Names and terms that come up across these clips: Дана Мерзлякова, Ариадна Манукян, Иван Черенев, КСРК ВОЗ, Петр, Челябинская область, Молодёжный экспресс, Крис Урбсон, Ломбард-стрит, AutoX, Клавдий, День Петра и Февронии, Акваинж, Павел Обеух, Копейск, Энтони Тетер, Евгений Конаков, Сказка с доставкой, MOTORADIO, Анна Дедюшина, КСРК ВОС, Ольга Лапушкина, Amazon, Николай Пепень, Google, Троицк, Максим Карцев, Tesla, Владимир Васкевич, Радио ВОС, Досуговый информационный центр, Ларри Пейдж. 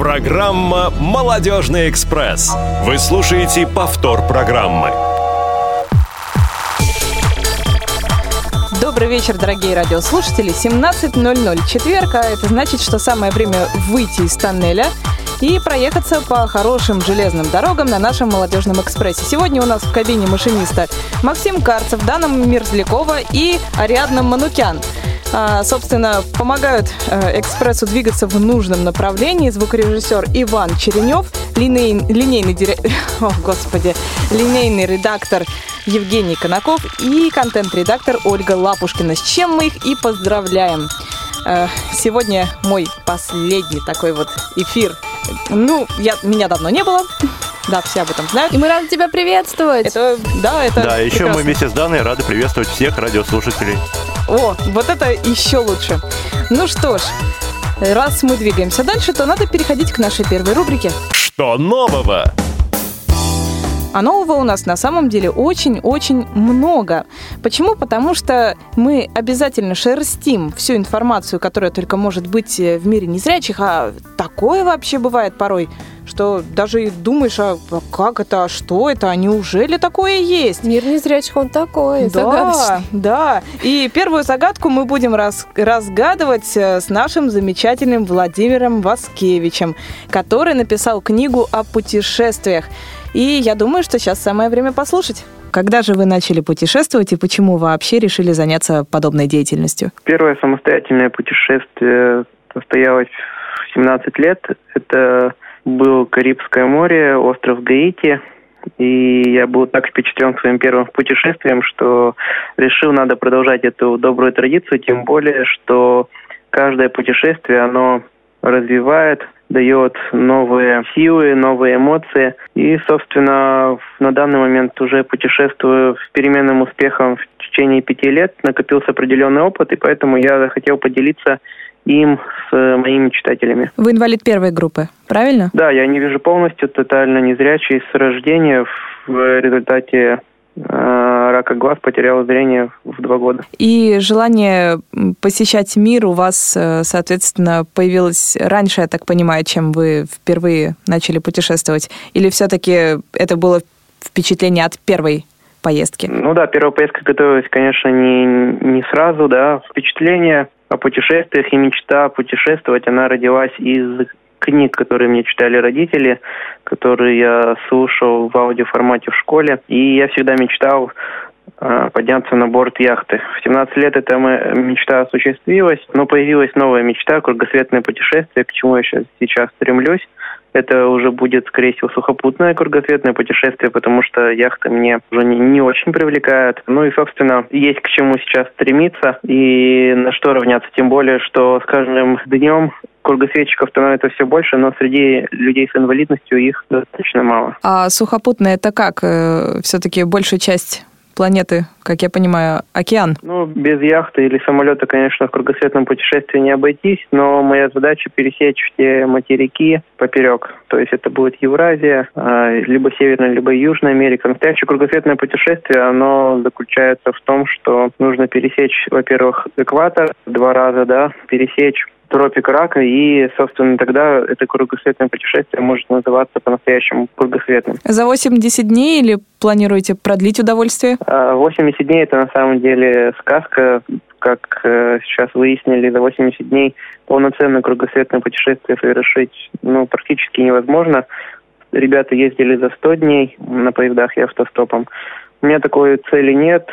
Программа «Молодежный экспресс». Вы слушаете повтор программы. Добрый вечер, дорогие радиослушатели. 17:00 четверг, а это значит, что самое время выйти из тоннеля и проехаться по хорошим железным дорогам на нашем «Молодежном экспрессе». Сегодня у нас в кабине машиниста Максим Карцев, Дана Мерзлякова и Ариадна Манукян. Собственно, помогают экспрессу двигаться в нужном направлении звукорежиссер Иван Черенев, линейный редактор Евгений Конаков и контент-редактор Ольга Лапушкина, с чем мы их и поздравляем. Сегодня мой последний такой вот эфир. Меня давно не было. Да, все об этом знают. И мы рады тебя приветствовать. Да, еще мы вместе с Даной рады приветствовать всех радиослушателей. О, вот это еще лучше. Ну что ж, раз мы двигаемся дальше, то надо переходить к нашей первой рубрике. Что нового? А нового у нас на самом деле очень-очень много. Почему? Потому что мы обязательно шерстим всю информацию, которая только может быть в мире незрячих, а такое вообще бывает порой, что даже и думаешь, а как это, а что это, а неужели такое есть? Мир незрячих, он такой, загадочный. Да, и первую загадку мы будем разгадывать с нашим замечательным Владимиром Васкевичем, который написал книгу о путешествиях. И я думаю, что сейчас самое время послушать. Когда же вы начали путешествовать и почему вообще решили заняться подобной деятельностью? Первое самостоятельное путешествие состоялось в 17 лет. Это было Карибское море, остров Гаити. И я был так впечатлен своим первым путешествием, что решил, надо продолжать эту добрую традицию. Тем более, что каждое путешествие, оно развивает, дает новые силы, новые эмоции. И, собственно, на данный момент уже путешествую с переменным успехом в течение 5 лет. Накопился определенный опыт, и поэтому я захотел поделиться им с моими читателями. Вы инвалид первой группы, правильно? Да, я не вижу полностью, тотально незрячий с рождения. В результате рака глаз потерял зрение в 2 года. И желание посещать мир у вас, соответственно, появилось раньше, я так понимаю, чем вы впервые начали путешествовать? Или все-таки это было впечатление от первой поездки? Ну да, первая поездка готовилась, конечно, не сразу, да. Впечатление о путешествиях и мечта путешествовать, она родилась из книг, которые мне читали родители, которые я слушал в аудиоформате в школе. И я всегда мечтал подняться на борт яхты. В 17 лет эта мечта осуществилась, но появилась новая мечта – кругосветное путешествие, к чему я сейчас стремлюсь. Это уже будет, скорее всего, сухопутное кругосветное путешествие, потому что яхты мне уже не очень привлекают. Ну и, собственно, есть к чему сейчас стремиться и на что равняться. Тем более, что с каждым днем кругосветчиков становится все больше, но среди людей с инвалидностью их достаточно мало. А сухопутное – это как? Все-таки большая часть планеты, как я понимаю, океан. Ну, без яхты или самолета, конечно, в кругосветном путешествии не обойтись, но моя задача пересечь все материки поперек. То есть это будет Евразия, либо Северная, либо Южная Америка. Настоящее кругосветное путешествие, оно заключается в том, что нужно пересечь, во-первых, экватор 2 раза, да, пересечь тропик рака, и, собственно, тогда это кругосветное путешествие может называться по-настоящему кругосветным. За 80 дней или планируете продлить удовольствие? 80 дней – это на самом деле сказка. Как сейчас выяснили, за 80 дней полноценное кругосветное путешествие совершить практически невозможно. Ребята ездили за 100 дней на поездах и автостопом. У меня такой цели нет,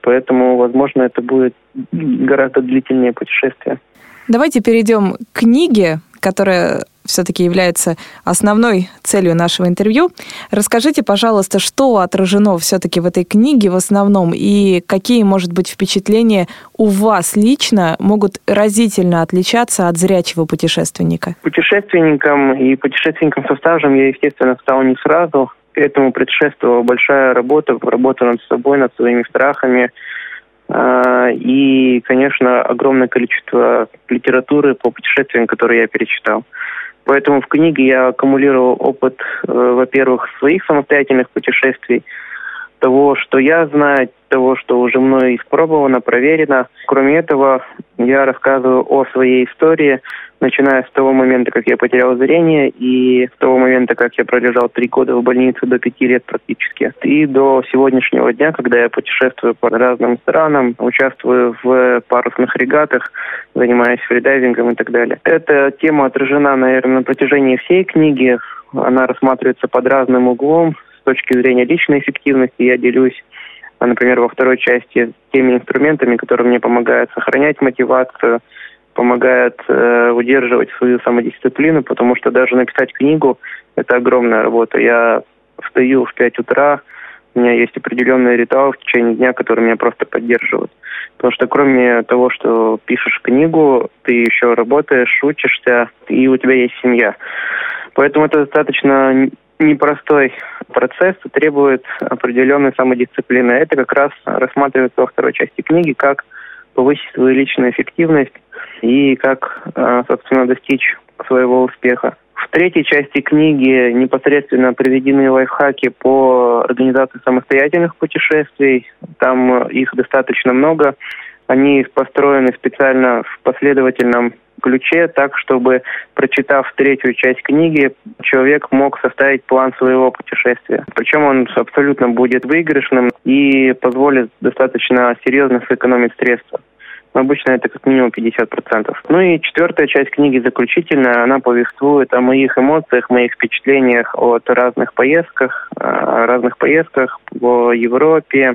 поэтому, возможно, это будет гораздо длительнее путешествие. Давайте перейдем к книге, которая все-таки является основной целью нашего интервью. Расскажите, пожалуйста, что отражено все-таки в этой книге в основном и какие, может быть, впечатления у вас лично могут разительно отличаться от зрячего путешественника? Путешественником со стажем я, естественно, стал не сразу. Этому предшествовала большая работа над собой, над своими страхами. И, конечно, огромное количество литературы по путешествиям, которые я перечитал. Поэтому в книге я аккумулировал опыт, во-первых, своих самостоятельных путешествий, того, что я знаю, того, что уже мной испробовано, проверено. Кроме этого, я рассказываю о своей истории, начиная с того момента, как я потерял зрение, и с того момента, как я пролежал 3 года в больнице, до 5 лет практически, и до сегодняшнего дня, когда я путешествую по разным странам, участвую в парусных регатах, занимаюсь фридайвингом и так далее. Эта тема отражена, наверное, на протяжении всей книги. Она рассматривается под разным углом. С точки зрения личной эффективности я делюсь, например, во второй части теми инструментами, которые мне помогают сохранять мотивацию, помогают удерживать свою самодисциплину, потому что даже написать книгу – это огромная работа. Я встаю в 5 утра, у меня есть определенный ритуал в течение дня, который меня просто поддерживает. Потому что кроме того, что пишешь книгу, ты еще работаешь, учишься, и у тебя есть семья. Поэтому это достаточно непростой процесс, требует определенной самодисциплины. Это как раз рассматривается во второй части книги, как повысить свою личную эффективность и как, собственно, достичь своего успеха. В третьей части книги непосредственно приведены лайфхаки по организации самостоятельных путешествий. Там их достаточно много. Они построены специально в последовательном ключе, так, чтобы, прочитав третью часть книги, человек мог составить план своего путешествия. Причем он абсолютно будет выигрышным и позволит достаточно серьезно сэкономить средства. Обычно это как минимум 50%. Ну и четвертая часть книги, заключительная, она повествует о моих эмоциях, моих впечатлениях от разных поездках по Европе,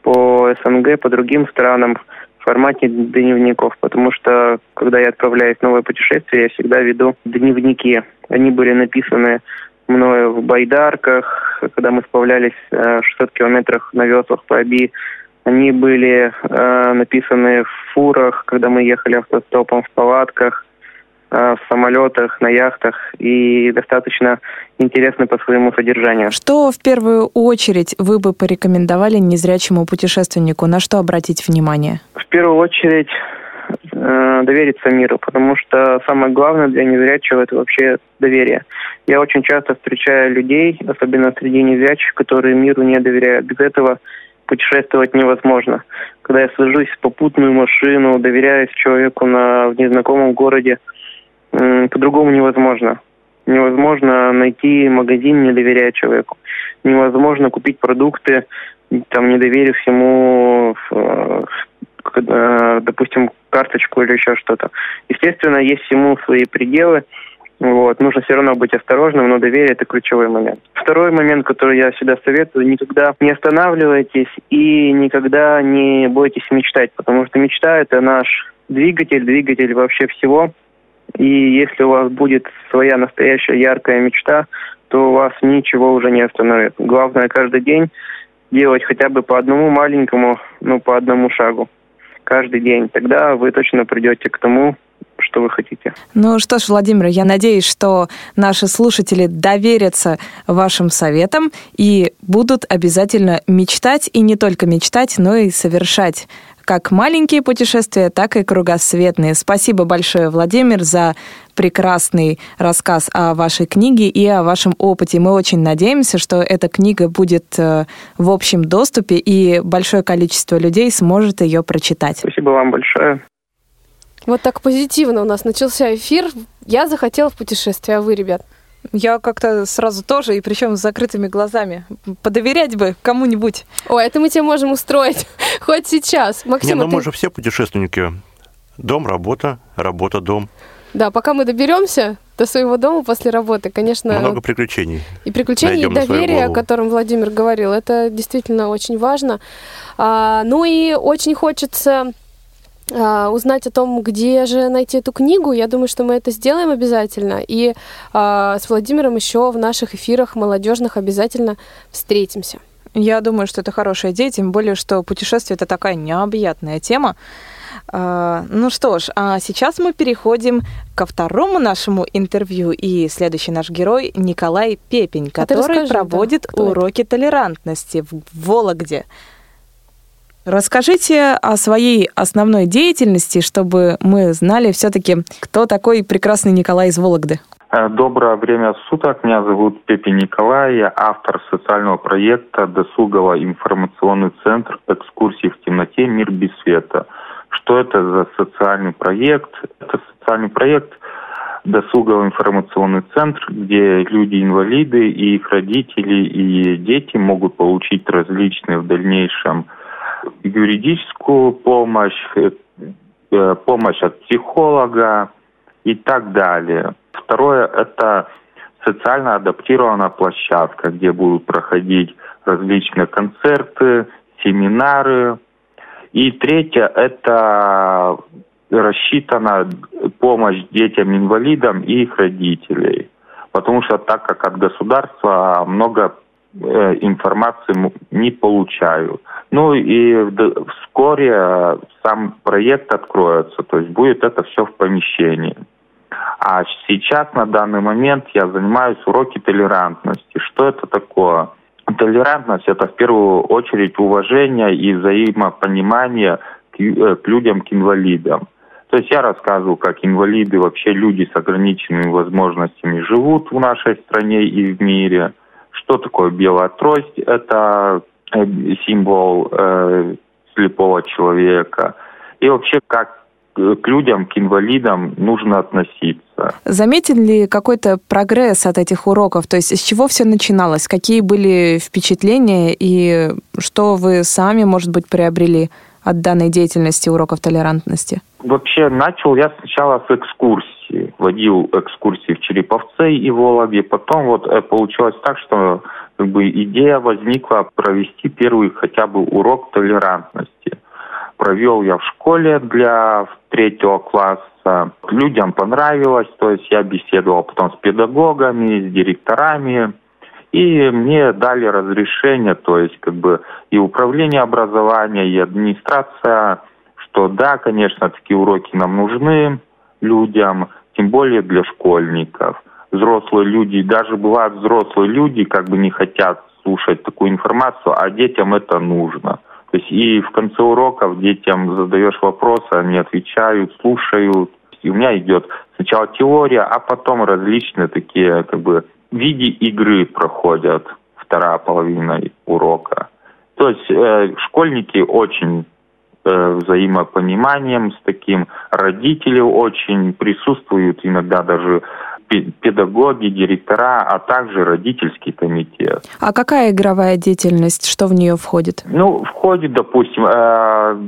по СНГ, по другим странам в формате дневников. Потому что, когда я отправляюсь в новое путешествие, я всегда веду дневники. Они были написаны мною в байдарках, когда мы сплавлялись в 600 километрах на веслах по Оби. Они были написаны в фурах, когда мы ехали автостопом, в палатках, в самолетах, на яхтах, и достаточно интересны по своему содержанию. Что в первую очередь вы бы порекомендовали незрячему путешественнику? На что обратить внимание? В первую очередь довериться миру, потому что самое главное для незрячего – это вообще доверие. Я очень часто встречаю людей, особенно среди незрячих, которые миру не доверяют. Без этого путешествовать невозможно. Когда я сажусь в попутную машину, доверяюсь человеку в незнакомом городе, по-другому невозможно. Невозможно найти магазин, не доверяя человеку. Невозможно купить продукты, там, не доверив ему, допустим, карточку или еще что-то. Естественно, есть всему свои пределы. Вот. Нужно все равно быть осторожным, но доверие – это ключевой момент. Второй момент, который я всегда советую – никогда не останавливайтесь и никогда не бойтесь мечтать, потому что мечта – это наш двигатель вообще всего. И если у вас будет своя настоящая яркая мечта, то вас ничего уже не остановит. Главное – каждый день делать хотя бы по одному маленькому, по одному шагу. Каждый день. Тогда вы точно придете к тому, что вы хотите. Ну что ж, Владимир, я надеюсь, что наши слушатели доверятся вашим советам и будут обязательно мечтать, и не только мечтать, но и совершать как маленькие путешествия, так и кругосветные. Спасибо большое, Владимир, за прекрасный рассказ о вашей книге и о вашем опыте. Мы очень надеемся, что эта книга будет в общем доступе, и большое количество людей сможет ее прочитать. Спасибо вам большое. Вот так позитивно у нас начался эфир. Я захотела в путешествие, а вы, ребят? Я как-то сразу тоже, и причем с закрытыми глазами. Подоверять бы кому-нибудь. Ой, это мы тебе можем устроить хоть сейчас. Максим, мы же все путешественники. Дом, работа, дом. Да, пока мы доберемся до своего дома после работы, конечно... Много приключений. И приключений, и доверие, о котором Владимир говорил. Это действительно очень важно. И очень хочется узнать о том, где же найти эту книгу. Я думаю, что мы это сделаем обязательно. И с Владимиром еще в наших эфирах молодежных обязательно встретимся. Я думаю, что это хорошая идея, тем более, что путешествие – это такая необъятная тема. Ну что ж, а сейчас мы переходим ко второму нашему интервью. И следующий наш герой – Николай Пепень, который проводит уроки толерантности в Вологде. Расскажите о своей основной деятельности, чтобы мы знали все-таки, кто такой прекрасный Николай из Вологды. Доброе время суток. Меня зовут Пепень Николай. Я автор социального проекта «Досуговый информационный центр. Экскурсии в темноте. Мир без света». Что это за социальный проект? Это социальный проект «Досуговый информационный центр», где люди-инвалиды и их родители и дети могут получить различные в дальнейшем юридическую помощь от психолога и так далее. Второе – это социально адаптированная площадка, где будут проходить различные концерты, семинары. И третье – это рассчитана помощь детям-инвалидам и их родителей. Потому что так как от государства много информации не получаю. Ну и вскоре сам проект откроется, то есть будет это все в помещении. А сейчас, на данный момент, я занимаюсь уроки толерантности. Что это такое? Толерантность – это в первую очередь уважение и взаимопонимание к людям, к инвалидам. То есть я рассказываю, как инвалиды, вообще люди с ограниченными возможностями живут в нашей стране и в мире. Что такое белая трость? Это символ слепого человека. И вообще, как к людям, к инвалидам нужно относиться. Заметен ли какой-то прогресс от этих уроков? То есть с чего все начиналось? Какие были впечатления и что вы сами, может быть, приобрели от данной деятельности уроков толерантности? Вообще начал я сначала с экскурсии. Водил экскурсии в Череповце и Вологде. Потом вот получилось так, что как бы идея возникла провести первый хотя бы урок толерантности. Провел я в школе для третьего класса. Людям понравилось, то есть я беседовал потом с педагогами, с директорами. И мне дали разрешение, то есть как бы и управление образования, и администрация, что да, конечно, такие уроки нам нужны людям, тем более для школьников. Взрослые люди, даже бывают взрослые люди, как бы не хотят слушать такую информацию, а детям это нужно. То есть и в конце уроков детям задаешь вопросы, они отвечают, слушают. И у меня идет сначала теория, а потом различные такие как бы в виде игры проходят вторая половина урока. То есть школьники очень взаимопониманием с таким, родители очень присутствуют, иногда даже педагоги, директора, а также родительский комитет. А какая игровая деятельность, что в нее входит? Ну, входит, допустим,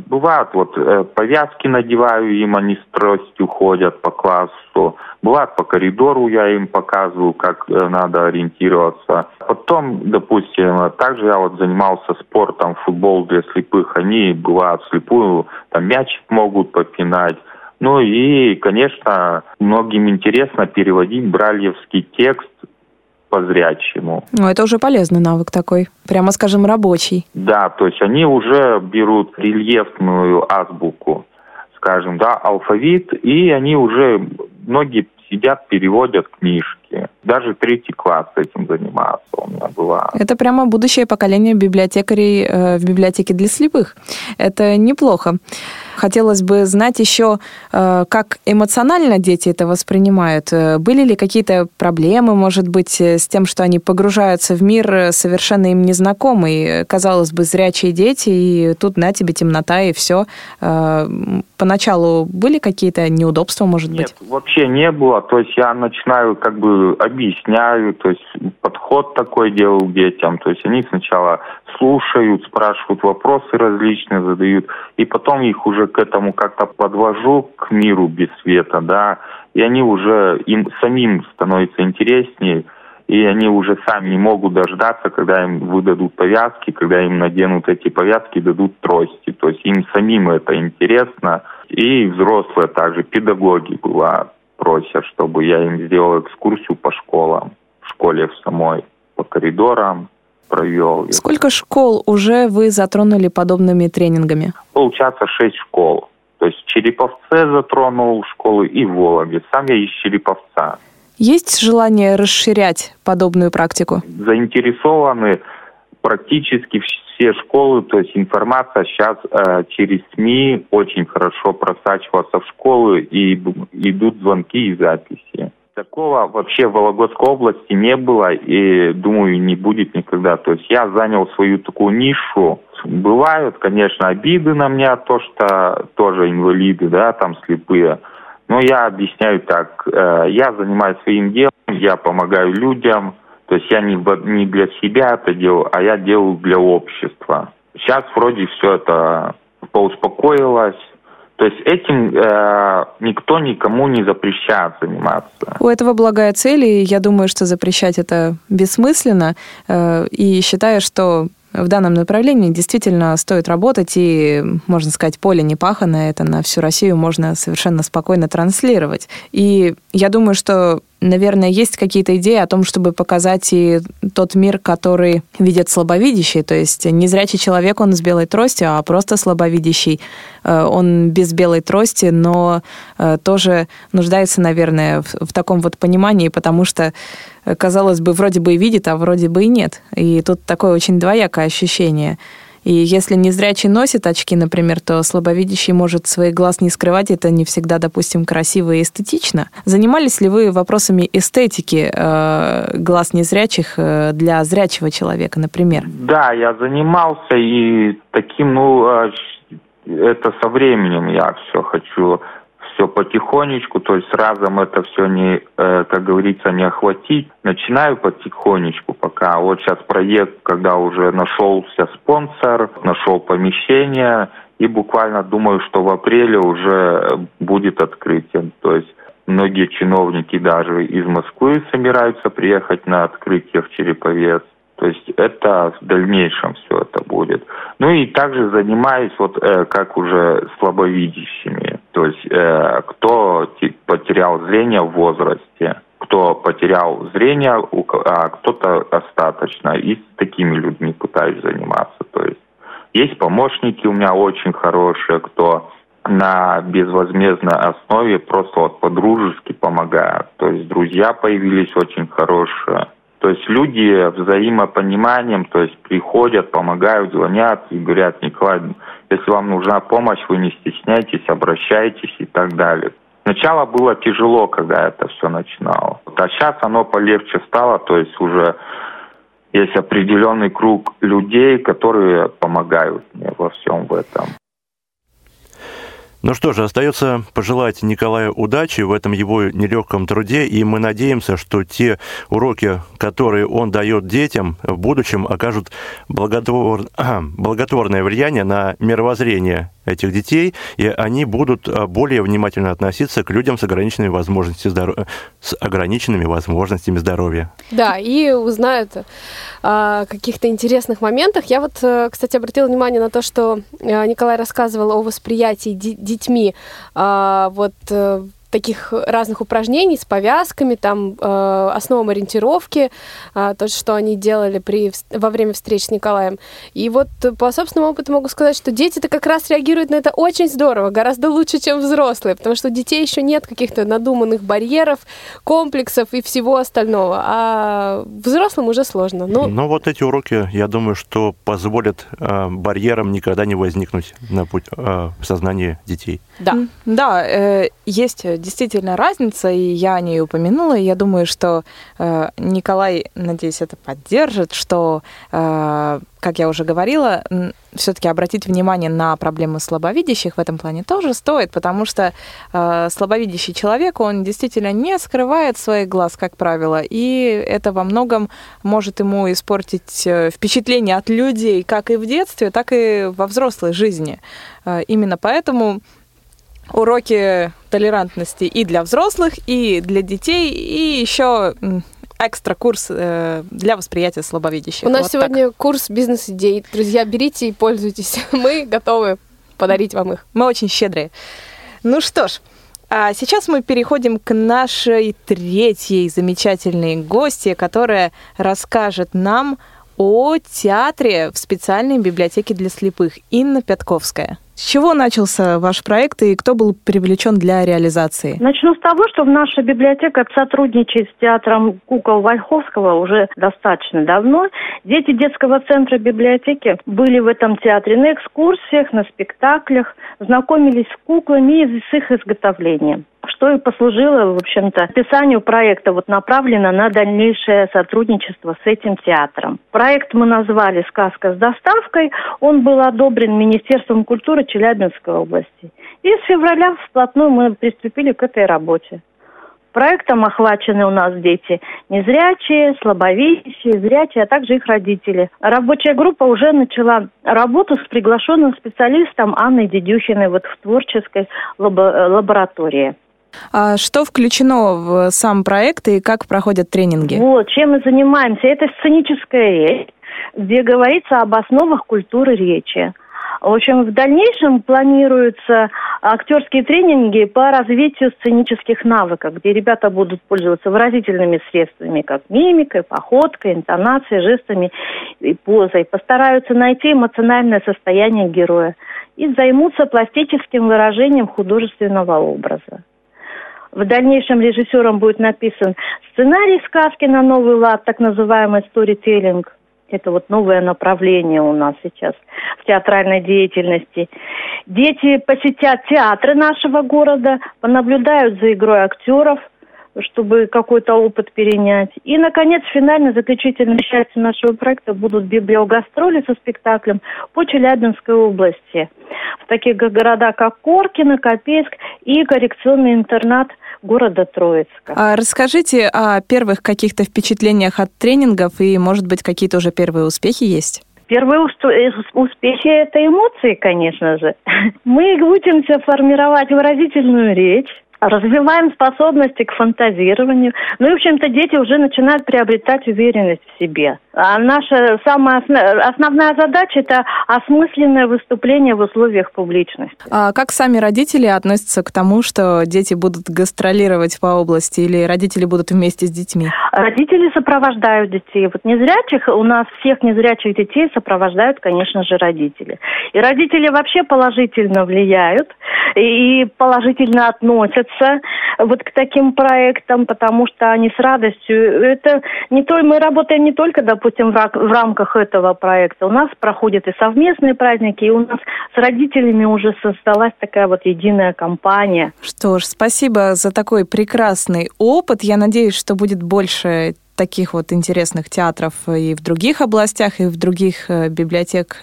бывают вот повязки надеваю им, они с тростью ходят по классу. Бывает по коридору я им показываю, как надо ориентироваться. Потом, допустим, также я вот занимался спортом, футбол для слепых. Они бывают слепую, там мячик могут попинать. Ну и, конечно, многим интересно переводить брайлевский текст по-зрячему. Ну, это уже полезный навык такой, прямо скажем, рабочий. Да, то есть они уже берут рельефную азбуку, скажем, да, алфавит, и они уже, многие сидят, переводят книжки. Даже третий класс этим занимается у меня была. Это прямо будущее поколение библиотекарей в библиотеке для слепых. Это неплохо. Хотелось бы знать еще, как эмоционально дети это воспринимают. Были ли какие-то проблемы, может быть, с тем, что они погружаются в мир совершенно им незнакомый? Казалось бы, зрячие дети, и тут на тебе темнота, и все. Поначалу были какие-то неудобства, может быть? Нет, вообще не было. То есть я начинаю как бы объясняю, то есть подход такой делаю детям. То есть они сначала слушают, спрашивают вопросы различные, задают, и потом их уже к этому как-то подвожу, к миру без света, да, и они уже, им самим становится интереснее, и они уже сами не могут дождаться, когда им выдадут повязки, когда им наденут эти повязки, дадут трости, то есть им самим это интересно, и взрослые также, педагоги бывают, просят, чтобы я им сделал экскурсию по школам, в школе самой, по коридорам. Провел. Сколько школ уже вы затронули подобными тренингами? Получается 6 школ. То есть в Череповце затронул школы и в Вологде. Сам я из Череповца. Есть желание расширять подобную практику? Заинтересованы практически все школы, то есть информация сейчас через СМИ очень хорошо просачивается в школы, и идут звонки и записи. Такого вообще в Вологодской области не было и, думаю, не будет никогда. То есть я занял свою такую нишу. Бывают, конечно, обиды на меня, то, что тоже инвалиды, да, там слепые. Но я объясняю так. Я занимаюсь своим делом, я помогаю людям. То есть я не для себя это делаю, а я делаю для общества. Сейчас вроде все это поуспокоилось. То есть этим никто никому не запрещает заниматься. У этого благая цель, и я думаю, что запрещать это бессмысленно. И считаю, что в данном направлении действительно стоит работать, и, можно сказать, поле не паханое, это на всю Россию можно совершенно спокойно транслировать. И я думаю, что, наверное, есть какие-то идеи о том, чтобы показать и тот мир, который видят слабовидящие, то есть незрячий человек, он с белой тростью, а просто слабовидящий, он без белой трости, но тоже нуждается, наверное, в таком вот понимании, потому что, казалось бы, вроде бы и видит, а вроде бы и нет. И тут такое очень двоякое ощущение. И если незрячий носит очки, например, то слабовидящий может свои глаз не скрывать. Это не всегда, допустим, красиво и эстетично. Занимались ли вы вопросами эстетики глаз незрячих для зрячего человека, например? Да, я занимался и таким, это со временем я все хочу... Все потихонечку, то есть разом это все не, как говорится, не охватить. Начинаю потихонечку пока. Вот сейчас проект, когда уже нашелся спонсор, нашел помещение, и буквально думаю, что в апреле уже будет открытие. То есть многие чиновники даже из Москвы собираются приехать на открытие в Череповец. То есть это в дальнейшем все это будет. Ну и также занимаюсь как уже слабовидящими. То есть кто потерял зрение в возрасте, кто потерял зрение, а кто-то остаточно. И с такими людьми пытаюсь заниматься. То есть есть помощники у меня очень хорошие, кто на безвозмездной основе просто по-дружески помогает. То есть друзья появились очень хорошие. То есть люди взаимопониманием, то есть приходят, помогают, звонят и говорят: Николай, если вам нужна помощь, вы не стесняйтесь, обращайтесь и так далее. Сначала было тяжело, когда это все начинало. А сейчас оно полегче стало, то есть уже есть определенный круг людей, которые помогают мне во всем в этом. Ну что же, остается пожелать Николаю удачи в этом его нелегком труде, и мы надеемся, что те уроки, которые он дает детям, в будущем окажут благотворное влияние на мировоззрение этих детей, и они будут более внимательно относиться к людям с ограниченными возможностями здоровья. Да, и узнают о каких-то интересных моментах. Я кстати, обратила внимание на то, что Николай рассказывал о восприятии детьми таких разных упражнений с повязками, там основам ориентировки, то, что они делали во время встреч с Николаем. И по собственному опыту могу сказать, что дети-то как раз реагируют на это очень здорово, гораздо лучше, чем взрослые, потому что у детей еще нет каких-то надуманных барьеров, комплексов и всего остального, а взрослым уже сложно. Но эти уроки, я думаю, что позволят барьерам никогда не возникнуть в сознании детей. Да, есть действительно разница, и я о ней упомянула. Я думаю, что Николай, надеюсь, это поддержит, что, как я уже говорила, все-таки обратить внимание на проблемы слабовидящих в этом плане тоже стоит, потому что слабовидящий человек, он действительно не скрывает своих глаз, как правило, и это во многом может ему испортить впечатление от людей как и в детстве, так и во взрослой жизни. Именно поэтому уроки толерантности и для взрослых, и для детей, и еще экстра курс для восприятия слабовидящих. У нас сегодня курс бизнес-идей. Друзья, берите и пользуйтесь. Мы готовы подарить вам их. Мы очень щедрые. Ну что ж, а сейчас мы переходим к нашей третьей замечательной гостье, которая расскажет нам о театре в специальной библиотеке для слепых. Инна Пятковская. С чего начался ваш проект и кто был привлечен для реализации? Начну с того, что наша библиотека сотрудничает с театром кукол Вольховского уже достаточно давно. Дети детского центра библиотеки были в этом театре на экскурсиях, на спектаклях, знакомились с куклами и с их изготовлением, что и послужило, в общем-то, описанию проекта, вот направлено на дальнейшее сотрудничество с этим театром. Проект мы назвали «Сказка с доставкой». Он был одобрен Министерством культуры Челябинской области. И с февраля вплотную мы приступили к этой работе. Проектом охвачены у нас дети незрячие, слабовидящие, зрячие, а также их родители. Рабочая группа уже начала работу с приглашенным специалистом Анной Дедюшиной вот в творческой лаборатории. Что включено в сам проект и как проходят тренинги? Вот, чем мы занимаемся. Это сценическая речь, где говорится об основах культуры речи. В общем, в дальнейшем планируются актерские тренинги по развитию сценических навыков, где ребята будут пользоваться выразительными средствами, как мимикой, походкой, интонацией, жестами и позой. Постараются найти эмоциональное состояние героя и займутся пластическим выражением художественного образа. В дальнейшем режиссером будет написан сценарий сказки на новый лад, так называемый сторителлинг. Это вот новое направление у нас сейчас в театральной деятельности. Дети посетят театры нашего города, понаблюдают за игрой актеров, чтобы какой-то опыт перенять. И, наконец, финально, заключительной частью нашего проекта будут библиогастроли со спектаклем по Челябинской области. В таких городах, как Коркино, Копейск и коррекционный интернат города Троицка. Расскажите о первых каких-то впечатлениях от тренингов и, может быть, какие-то уже первые успехи есть? Первые успехи – это эмоции, конечно же. Мы учимся формировать выразительную речь, развиваем способности к фантазированию. Ну и, в общем-то, дети уже начинают приобретать уверенность в себе. А наша самая основная задача – это осмысленное выступление в условиях публичности. А как сами родители относятся к тому, что дети будут гастролировать по области или родители будут вместе с детьми? Родители сопровождают детей. Вот незрячих, у нас всех незрячих детей сопровождают, конечно же, родители. И родители вообще положительно влияют и положительно относятся вот к таким проектам, потому что они с радостью. Это не то, мы работаем не только, допустим, в рамках этого проекта. У нас проходят и совместные праздники, и у нас с родителями уже создалась такая вот единая компания. Что ж, спасибо за такой прекрасный опыт. Я надеюсь, что будет больше таких вот интересных театров и в других областях, и в других библиотеках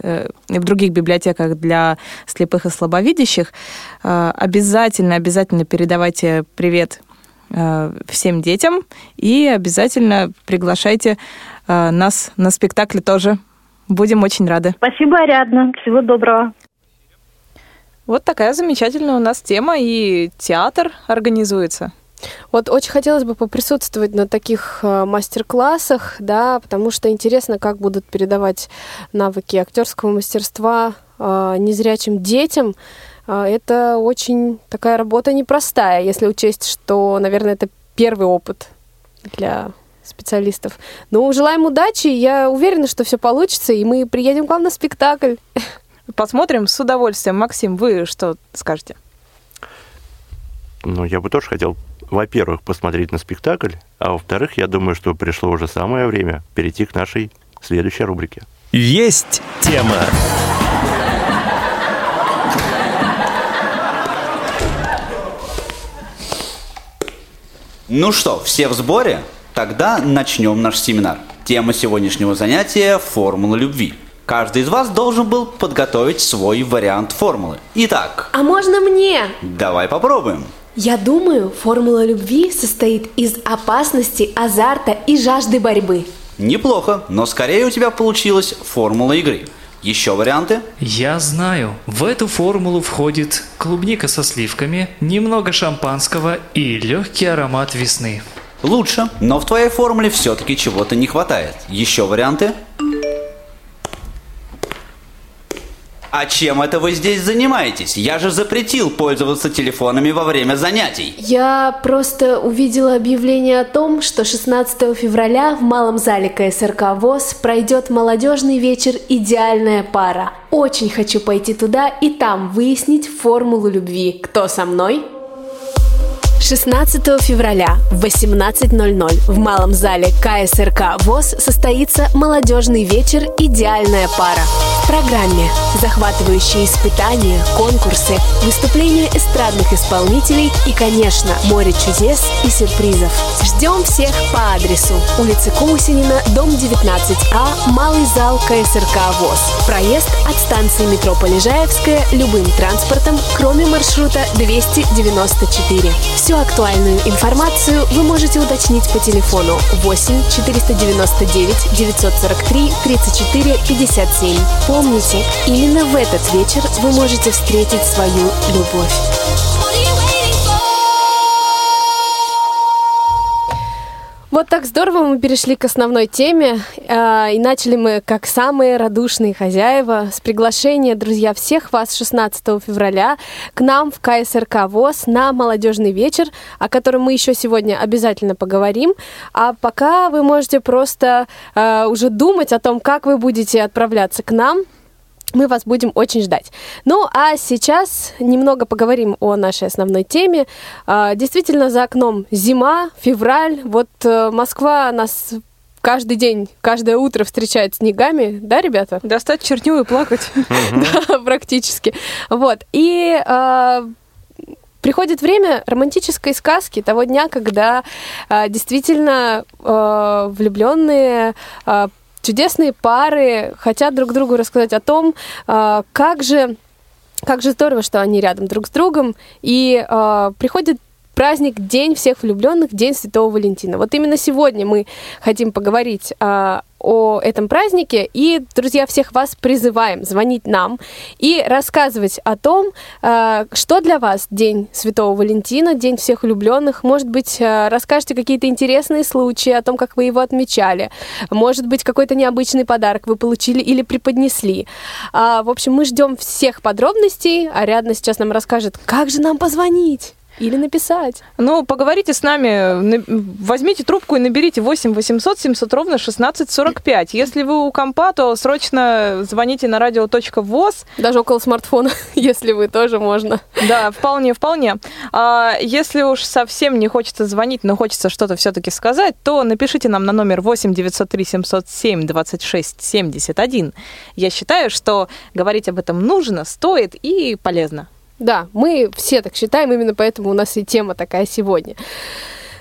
для слепых и слабовидящих. Обязательно передавайте привет всем детям и обязательно приглашайте нас на спектакль тоже. Будем очень рады. Спасибо, Ариадна. Всего доброго. Вот такая замечательная у нас тема, и театр организуется. Вот очень хотелось бы поприсутствовать на таких мастер-классах, да, потому что интересно, как будут передавать навыки актерского мастерства незрячим детям. Это очень такая работа непростая, если учесть, что, наверное, это первый опыт для специалистов. Но желаем удачи, я уверена, что все получится, и мы приедем к вам на спектакль. Посмотрим с удовольствием. Максим, вы что скажете? Ну, я бы тоже хотел, во-первых, посмотреть на спектакль, а во-вторых, я думаю, что пришло уже самое время перейти к нашей следующей рубрике. Есть тема! Ну что, все в сборе? Тогда начнем наш семинар. Тема сегодняшнего занятия – формула любви. Каждый из вас должен был подготовить свой вариант формулы. Итак... А можно мне? Давай попробуем. Я думаю, формула любви состоит из опасности, азарта и жажды борьбы. Неплохо, но скорее у тебя получилась формула игры. Еще варианты? Я знаю. В эту формулу входит клубника со сливками, немного шампанского и легкий аромат весны. Лучше, но в твоей формуле все-таки чего-то не хватает. Еще варианты? А чем это вы здесь занимаетесь? Я же запретил пользоваться телефонами во время занятий. Я просто увидела объявление о том, что 16 февраля в малом зале КСРК ВОС пройдет молодежный вечер «Идеальная пара». Очень хочу пойти туда и там выяснить формулу любви. Кто со мной? 16 февраля в 18:00 в малом зале КСРК ВОС состоится молодежный вечер «Идеальная пара». В программе захватывающие испытания, конкурсы, выступления эстрадных исполнителей и, конечно, море чудес и сюрпризов. Ждем всех по адресу: улица Кусинина, дом 19А, малый зал КСРК ВОС. Проезд от станции метро Полежаевская любым транспортом, кроме маршрута 294. Актуальную информацию вы можете уточнить по телефону 8 499 943 34 57. Помните, именно в этот вечер вы можете встретить свою любовь. Вот так здорово мы перешли к основной теме, и начали мы как самые радушные хозяева с приглашения, друзья, всех вас 16 февраля к нам в КСРК ВОС на молодежный вечер, о котором мы еще сегодня обязательно поговорим, а пока вы можете просто уже думать о том, как вы будете отправляться к нам. Мы вас будем очень ждать. Ну, а сейчас немного поговорим о нашей основной теме. Действительно, за окном зима, февраль. Вот Москва нас каждый день, каждое утро встречает снегами. Да, ребята? Достать чернил и плакать. Да, практически. Вот. И приходит время романтической сказки того дня, когда действительно влюбленные чудесные пары хотят друг другу рассказать о том, как же здорово, что они рядом друг с другом, и приходит праздник День всех влюбленных, День Святого Валентина. Вот именно сегодня мы хотим поговорить о этом празднике, и, друзья, всех вас призываем звонить нам и рассказывать о том, что для вас День Святого Валентина, День всех влюбленных. Может быть, расскажете какие-то интересные случаи о том, как вы его отмечали. Может быть, какой-то необычный подарок вы получили или преподнесли. В общем, мы ждем всех подробностей. Ариадна сейчас нам расскажет, как же нам позвонить. Или написать. Ну, поговорите с нами, возьмите трубку и наберите 8 800 700 ровно 1645. Если вы у компа, то срочно звоните на radio.voz. Даже около смартфона, если вы, тоже можно. Да, вполне, вполне. А если уж совсем не хочется звонить, но хочется что-то все-таки сказать, то напишите нам на номер 8 903 707 26 71. Я считаю, что говорить об этом нужно, стоит и полезно. Да, мы все так считаем, именно поэтому у нас и тема такая сегодня.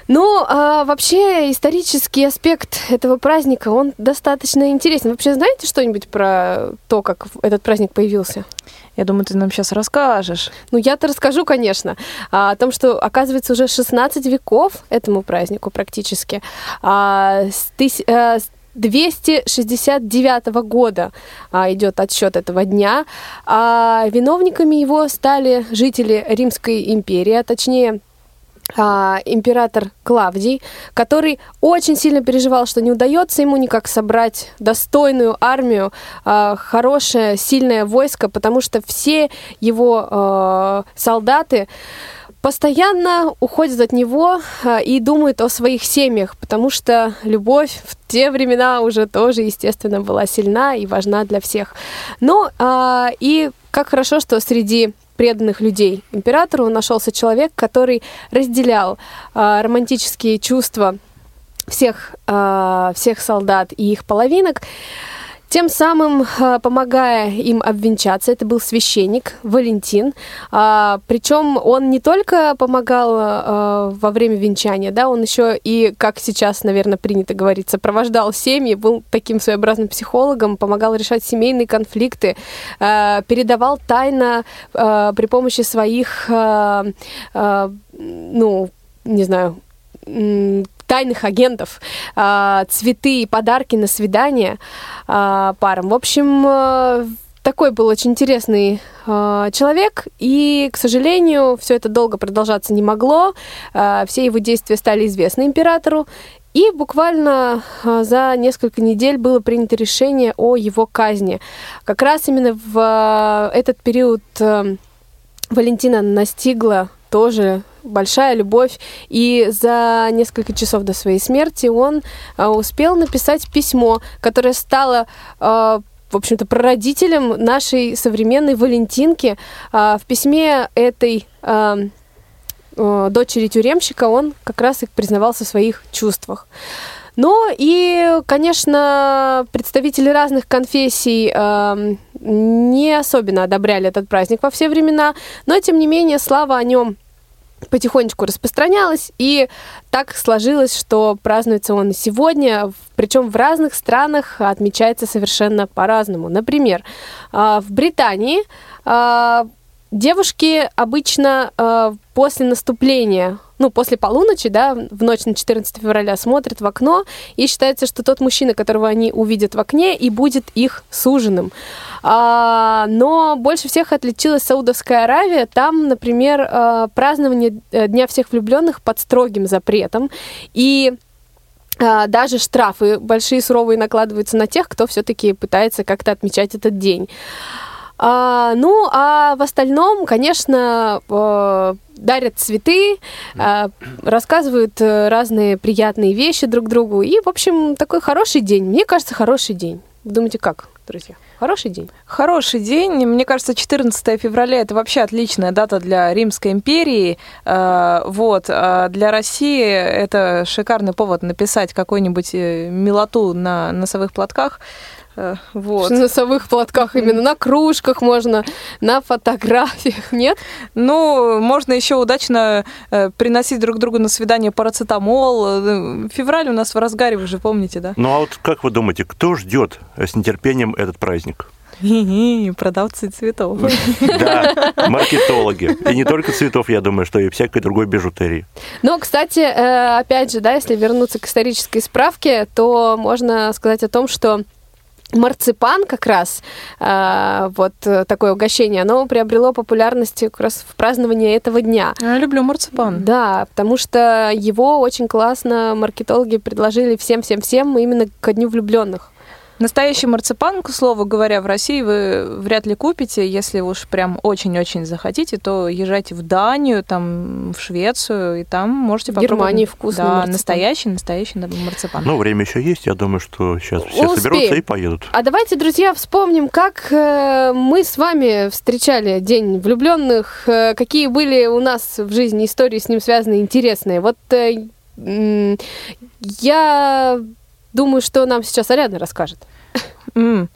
Ну, вообще, исторический аспект этого праздника, он достаточно интересен. Вообще, знаете что-нибудь про то, как этот праздник появился? Я думаю, ты нам сейчас расскажешь. Ну, я-то расскажу, конечно, о том, что, оказывается, уже 16 веков этому празднику практически. 269 года идет отсчет этого дня. Виновниками его стали жители Римской империи, а точнее император Клавдий, который очень сильно переживал, что не удается ему никак собрать достойную армию, хорошее, сильное войско, потому что все его солдаты постоянно уходят от него и думают о своих семьях, потому что любовь в те времена уже тоже, естественно, была сильна и важна для всех. Ну, и как хорошо, что среди преданных людей императору нашелся человек, который разделял романтические чувства всех солдат и их половинок, тем самым помогая им обвенчаться. Это был священник Валентин. Причем он не только помогал во время венчания, да, он еще и, как сейчас, наверное, принято говорить, сопровождал семьи, был таким своеобразным психологом, помогал решать семейные конфликты, передавал тайно при помощи своих, тайных агентов, цветы и подарки на свидание парам. В общем, Такой был очень интересный человек, и, к сожалению, все это долго продолжаться не могло. Все его действия стали известны императору, и буквально за несколько недель было принято решение о его казни. Как раз именно в этот период Валентина настигла тоже большая любовь, и за несколько часов до своей смерти он успел написать письмо, которое стало, в общем-то, прародителем нашей современной Валентинки. В письме этой дочери тюремщика он как раз и признавался в своих чувствах. Но и, конечно, представители разных конфессий не особенно одобряли этот праздник во все времена, но, тем не менее, слава о нем потихонечку распространялась, и так сложилось, что празднуется он и сегодня, причем в разных странах отмечается совершенно по-разному. Например, в Британии девушки обычно после наступления, после полуночи, в ночь на 14 февраля смотрят в окно, и считается, что тот мужчина, которого они увидят в окне, и будет их суженым. Но больше всех отличилась Саудовская Аравия. Там, например, празднование Дня всех влюбленных под строгим запретом, и даже штрафы большие, суровые накладываются на тех, кто все-таки пытается как-то отмечать этот день. А в остальном, конечно, дарят цветы, рассказывают разные приятные вещи друг другу. И, в общем, такой хороший день. Мне кажется, хороший день. Вы думаете, как, друзья? Хороший день? Хороший день. Мне кажется, 14 февраля – это вообще отличная дата для Римской империи. Для России это шикарный повод написать какую-нибудь милоту на носовых платках. На носовых платках именно, на кружках можно, на фотографиях, нет? Можно еще удачно приносить друг другу на свидание парацетамол. Февраль у нас в разгаре, вы же помните, да? Ну а вот как вы думаете, кто ждет с нетерпением этот праздник? Продавцы цветов. Да, маркетологи. И не только цветов, я думаю, что и всякой другой бижутерии. Кстати, опять же, если вернуться к исторической справке, то можно сказать о том, что марципан как раз, такое угощение, оно приобрело популярность как раз в праздновании этого дня. Я люблю марципан. Да, потому что его очень классно маркетологи предложили всем-всем-всем именно ко Дню влюбленных. Настоящий марципан, к слову говоря, в России вы вряд ли купите. Если уж прям очень-очень захотите, то езжайте в Данию, там, в Швецию, и там можете попробовать. В Германии вкусный марципан. Да, настоящий марципан. Время еще есть, я думаю, что сейчас все соберутся и поедут. А давайте, друзья, вспомним, как мы с вами встречали День влюбленных, какие были у нас в жизни истории с ним связаны интересные. Я думаю, что нам сейчас Ариадна расскажет. У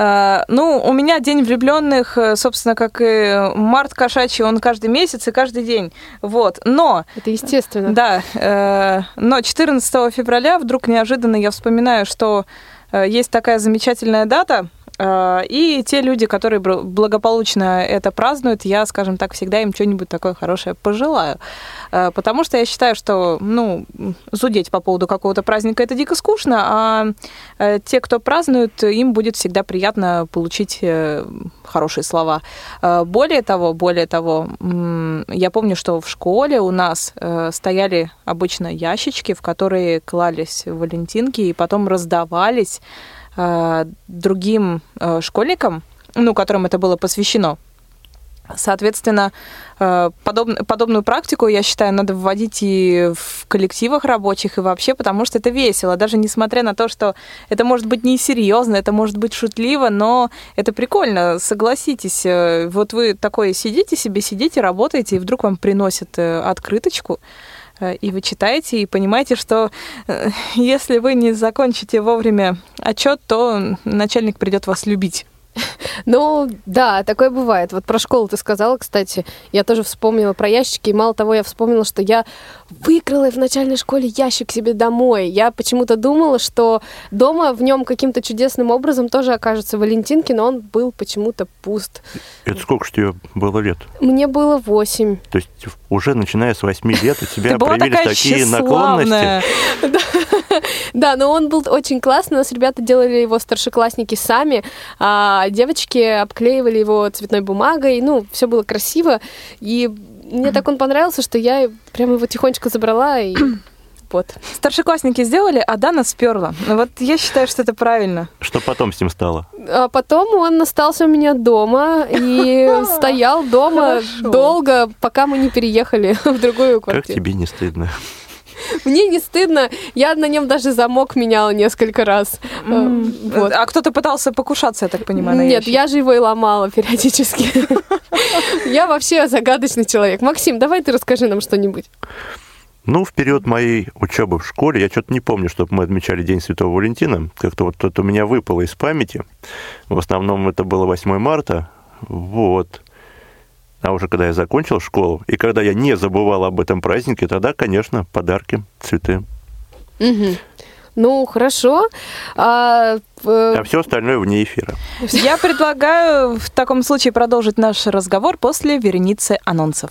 меня День влюбленных, собственно, как и март кошачий, он каждый месяц и каждый день. Но... Это естественно. Да. Но 14 февраля вдруг неожиданно я вспоминаю, что есть такая замечательная дата, и те люди, которые благополучно это празднуют, я, скажем так, всегда им что-нибудь такое хорошее пожелаю. Потому что я считаю, что, зудеть по поводу какого-то праздника – это дико скучно, а те, кто празднуют, им будет всегда приятно получить хорошие слова. Более того, я помню, что в школе у нас стояли обычно ящички, в которые клались валентинки и потом раздавались другим школьникам, которым это было посвящено. Соответственно, подобную практику, я считаю, надо вводить и в коллективах рабочих, и вообще, потому что это весело. Даже несмотря на то, что это может быть несерьезно, это может быть шутливо, но это прикольно, согласитесь. Вы такое сидите, работаете, и вдруг вам приносят открыточку, и вы читаете, и понимаете, что если вы не закончите вовремя отчет, то начальник придет вас любить. Да, такое бывает. Про школу ты сказала, кстати. Я тоже вспомнила про ящики. И мало того, я вспомнила, что я выкрала в начальной школе ящик себе домой. Я почему-то думала, что дома в нем каким-то чудесным образом тоже окажутся валентинки, но он был почему-то пуст. Это сколько же тебе было лет? Мне было 8. То есть уже начиная с 8 лет у тебя проявились такие наклонности. Да, но он был очень классный. У нас ребята делали его старшеклассники сами, а девочки обклеивали его цветной бумагой. Ну, все было красиво. И мне так он понравился, что я прям его тихонечко забрала и... Вот. Старшеклассники сделали, а Дана спёрла. Вот я считаю, что это правильно. Что потом с ним стало? А потом он остался у меня дома и стоял дома долго, пока мы не переехали в другую квартиру. Как тебе не стыдно? Мне не стыдно. Я на нем даже замок меняла несколько раз. Вот. А кто-то пытался покушаться, я так понимаю, на Нет, я же его и ломала периодически. Я вообще загадочный человек. Максим, давай ты расскажи нам что-нибудь. Ну, в период моей учебы в школе, я что-то не помню, чтобы мы отмечали День святого Валентина. Как-то вот это у меня выпало из памяти. В основном это было 8 марта. Вот. А уже когда я закончил школу, и когда я не забывал об этом празднике, тогда, конечно, подарки, цветы. Угу. Ну, хорошо. А все остальное вне эфира. Я предлагаю в таком случае продолжить наш разговор после вереницы анонсов.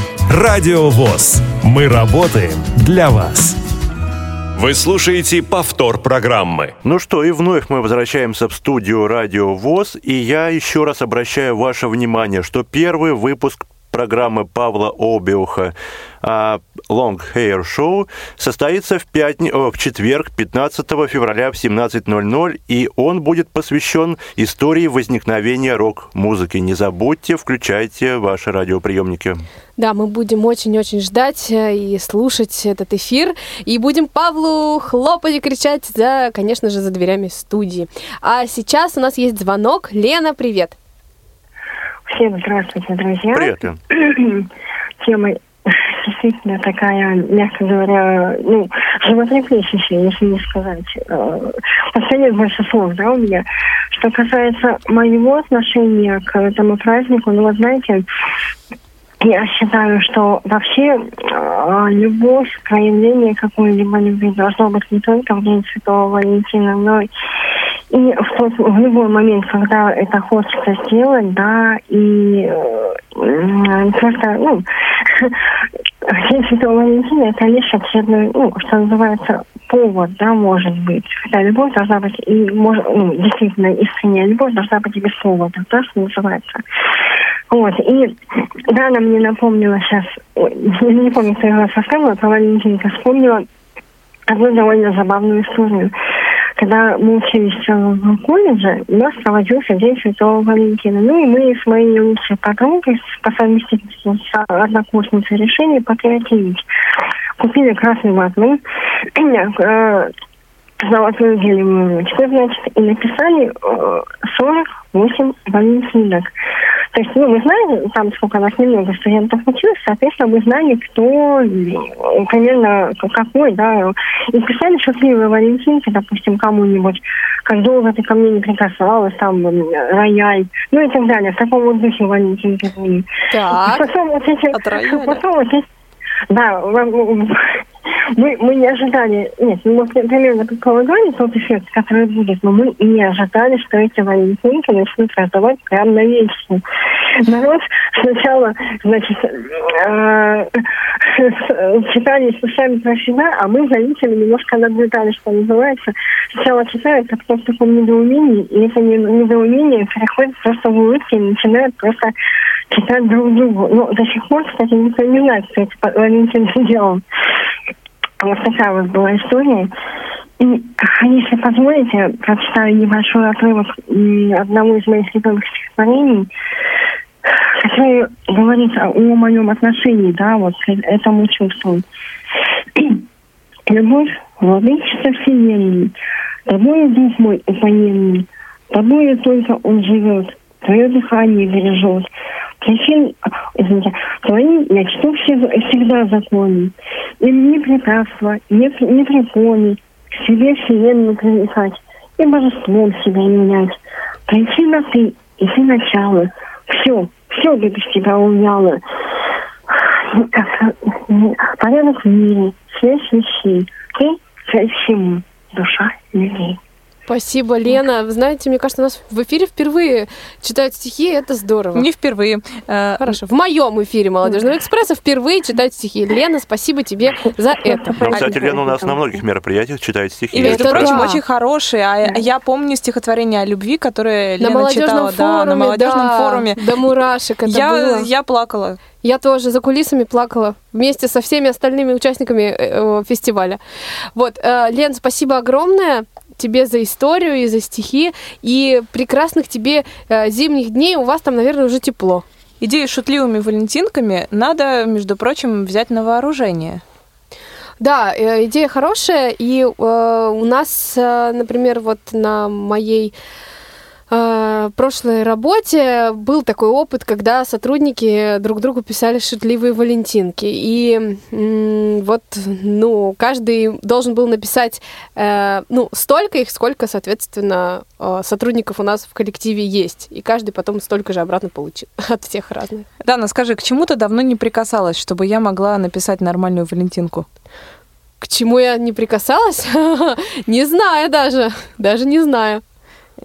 Радио ВОС. Мы работаем для вас. Вы слушаете повтор программы. Ну что, и вновь мы возвращаемся в студию Радио ВОС. И я еще раз обращаю ваше внимание, что первый выпуск программы Павла Обеуха Long Hair Show состоится в четверг, 15 февраля в 17:00, и он будет посвящен истории возникновения рок-музыки. Не забудьте, включайте ваши радиоприемники. Да, мы будем очень-очень ждать и слушать этот эфир, и будем Павлу хлопать и кричать, да, конечно же, за дверями студии. А сейчас у нас есть звонок. Лена, привет! Всем здравствуйте, друзья. Привет. Тема действительно такая, мягко говоря, ну, животрепещущая, если не сказать. Последнее больше слов, да, у меня. Что касается моего отношения к этому празднику, ну, вы знаете, я считаю, что вообще любовь, проявление какой-либо любви должно быть не только в День святого Валентина, но и в любой момент, когда это хочется сделать, да, и просто, ну, День святого Валентина это лишь очередной, ну, что называется, повод, да, может быть. Хотя любовь должна быть, и ну, действительно искренняя любовь должна быть и без повода, да, что называется. Вот, и Дана мне напомнила сейчас, не помню, кто я вас рассказывала, про Валентинка, вспомнила одну довольно забавную историю. Когда мы учились в колледже, у нас проводился День святого Валентина. Ну и мы с моей лучшей подругой, по совместительству с однокурсницей, решили покреативить. Купили красный ватман, золотую гелевую ручку, значит, и написали 48 валентинок. То есть, ну, мы знали, там сколько нас немного студентов училось, соответственно, мы знали, кто, примерно, какой, да. И писали счастливые валентинки, допустим, кому-нибудь, как долго ты ко мне не прикасалась, там, рояль, ну и так далее. В таком вот духе валентинки были. Так, от рояля. Да, мы не ожидали, нет, мы примерно предполагали тот эффект, который будет, но мы не ожидали, что эти валентинки начнут раздавать прямо на вечность. Народ сначала, значит, читали сами про себя, а мы зрители немножко наблюдали, что называется. Сначала читают, а кто в таком недоумении, и это недоумение переходит просто в улыбки и начинают просто читать друг другу. Ну, до сих пор, кстати, никто не знает, что эти валентинки делал. Вот такая вот была история. И, если позволите, прочитаю небольшой отрывок одного из моих любимых стихотворений, который говорит о моем отношении, да, вот к этому чувству. Любовь, владычица вселенной, тобой дух мой упоенный, тобой только он живет, твое дыхание бережет. Причин извините, то они начнут всегда законы. Им не прекрасно, не препоны, к себе вселенную привлекать, и божеством себя менять. Причина ты, и ты начало. Все без тебя умяло. Порядок в мире, связь вещей, ты связь всему, душа людей. Спасибо, Лена. Вы знаете, мне кажется, у нас в эфире впервые читают стихи, это здорово. Не впервые. Хорошо. В моем эфире «Молодежного экспресса» впервые читают стихи. Лена, спасибо тебе за это. Ну, кстати, Лена у нас на многих мероприятиях читает стихи. И, между прочим, очень хорошие. А я помню стихотворение о любви, которое Лена читала на молодежном форуме. Да, мурашек это было. Я плакала. Я тоже за кулисами плакала вместе со всеми остальными участниками фестиваля. Вот, Лен, спасибо огромное тебе за историю и за стихи, и прекрасных тебе зимних дней. У вас там, наверное, уже тепло. Идею с шутливыми валентинками надо, между прочим, взять на вооружение. Да, идея хорошая, и у нас, например, вот на моей прошлой работе был такой опыт, когда сотрудники друг другу писали шутливые валентинки. И вот, ну, каждый должен был написать, столько их, сколько, соответственно, сотрудников у нас в коллективе есть. И каждый потом столько же обратно получил от всех разных. Дана, скажи, к чему ты давно не прикасалась, чтобы я могла написать нормальную валентинку? К чему я не прикасалась? Не знаю даже не знаю.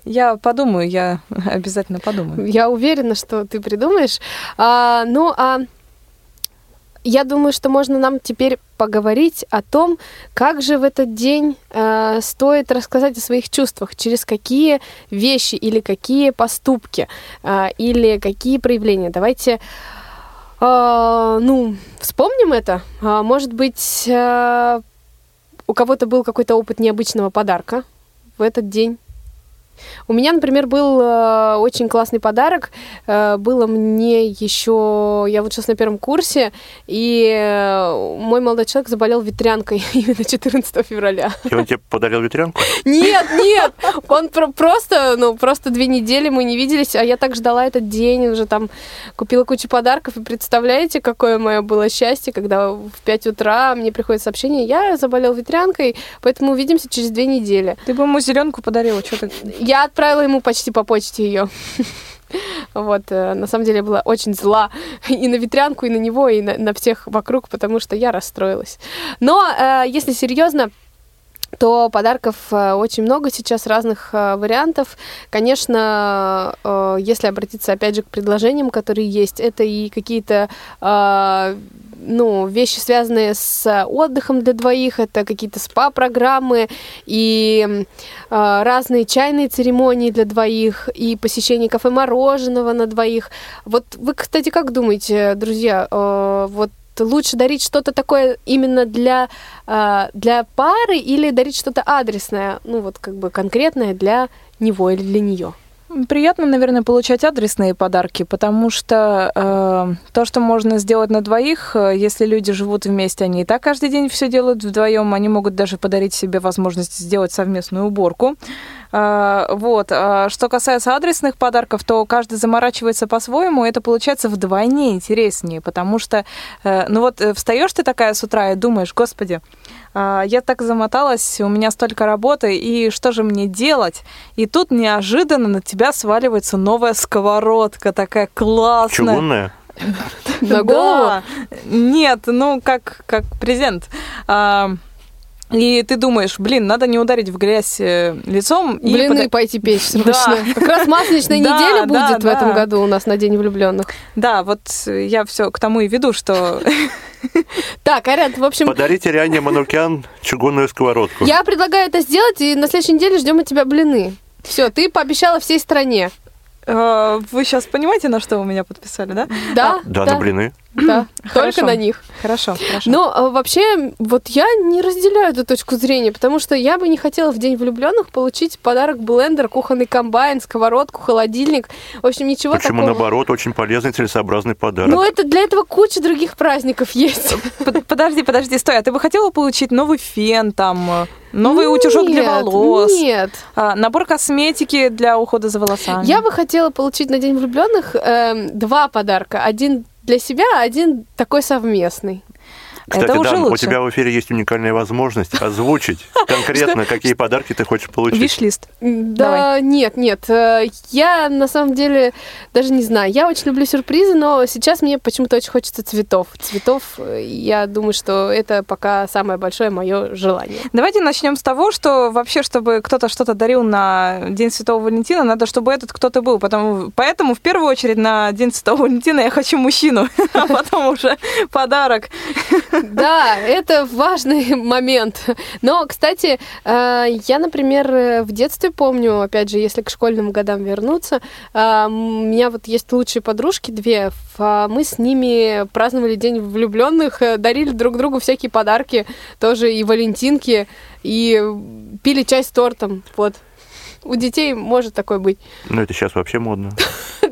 Я обязательно подумаю. Я уверена, что ты придумаешь. Я думаю, что можно нам теперь поговорить о том, как же в этот день стоит рассказать о своих чувствах, через какие вещи или какие поступки, или какие проявления. Давайте вспомним это. Может быть, у кого-то был какой-то опыт необычного подарка в этот день. У меня, например, был очень классный подарок. Было мне еще... Я вот сейчас на первом курсе, и мой молодой человек заболел ветрянкой именно 14 февраля. И он тебе подарил ветрянку? Нет! Он просто 2 недели мы не виделись, а я так ждала этот день, уже там купила кучу подарков, и представляете, какое мое было счастье, когда в 5 утра мне приходит сообщение: я заболел ветрянкой, поэтому увидимся через 2 недели. Ты бы ему зеленку подарила, что ты... Я отправила ему почти по почте ее. Вот, на самом деле я была очень зла и на ветрянку, и на него, и на всех вокруг, потому что я расстроилась. Но, если серьезно, то подарков очень много сейчас, разных вариантов. Конечно, если обратиться опять же к предложениям, которые есть, это и какие-то вещи, связанные с отдыхом для двоих, это какие-то спа-программы и разные чайные церемонии для двоих, и посещение кафе-мороженого на двоих. Вот вы, кстати, как думаете, друзья, лучше дарить что-то такое именно для пары или дарить что-то адресное, конкретное для него или для нее? Приятно, наверное, получать адресные подарки, потому что то, что можно сделать на двоих, если люди живут вместе, они и так каждый день все делают вдвоем, они могут даже подарить себе возможность сделать совместную уборку. Что касается адресных подарков, то каждый заморачивается по-своему, и это получается вдвойне интереснее, потому что, встаешь ты такая с утра и думаешь: господи, я так замоталась, у меня столько работы, и что же мне делать? И тут неожиданно на тебя сваливается новая сковородка, такая классная. Чугунная? На голову? Нет, как презент. И ты думаешь: блин, надо не ударить в грязь лицом. И пойти печь срочно. Да. Как раз масленичная неделя будет в этом году у нас на День влюбленных. Да, вот я все к тому и веду, что... Так, Ариадна, в общем... Подарите Ариадне Манукян чугунную сковородку. Я предлагаю это сделать, и на следующей неделе ждем от тебя блины. Все, ты пообещала всей стране. Вы сейчас понимаете, на что вы меня подписали, да? Да. Да, на блины. Да, только на них. Хорошо. Но вообще, я не разделяю эту точку зрения, потому что я бы не хотела в День влюбленных получить подарок: блендер, кухонный комбайн, сковородку, холодильник. В общем, ничего такого. Почему, наоборот, очень полезный, целесообразный подарок. Ну, это для этого куча других праздников есть. Подожди, стой. А ты бы хотела получить новый фен, новый утюжок для волос? Нет. Набор косметики для ухода за волосами? Я бы хотела получить на День влюбленных 2 подарка. Один для себя один такой совместный. Кстати, это уже Дан, лучше. У тебя в эфире есть уникальная возможность озвучить конкретно, какие подарки ты хочешь получить. Виш-лист. Да, нет. Я, на самом деле, даже не знаю. Я очень люблю сюрпризы, но сейчас мне почему-то очень хочется цветов. Цветов, я думаю, что это пока самое большое мое желание. Давайте начнем с того, что вообще, чтобы кто-то что-то дарил на День Святого Валентина, надо, чтобы этот кто-то был. Поэтому, в первую очередь, на День Святого Валентина я хочу мужчину, а потом уже подарок. Да, это важный момент. Но, кстати, я, например, в детстве помню, опять же, если к школьным годам вернуться, у меня вот есть лучшие подружки, две, мы с ними праздновали День влюбленных, дарили друг другу всякие подарки, тоже и валентинки, и пили чай с тортом, вот. У детей может такое быть. Ну, это сейчас вообще модно.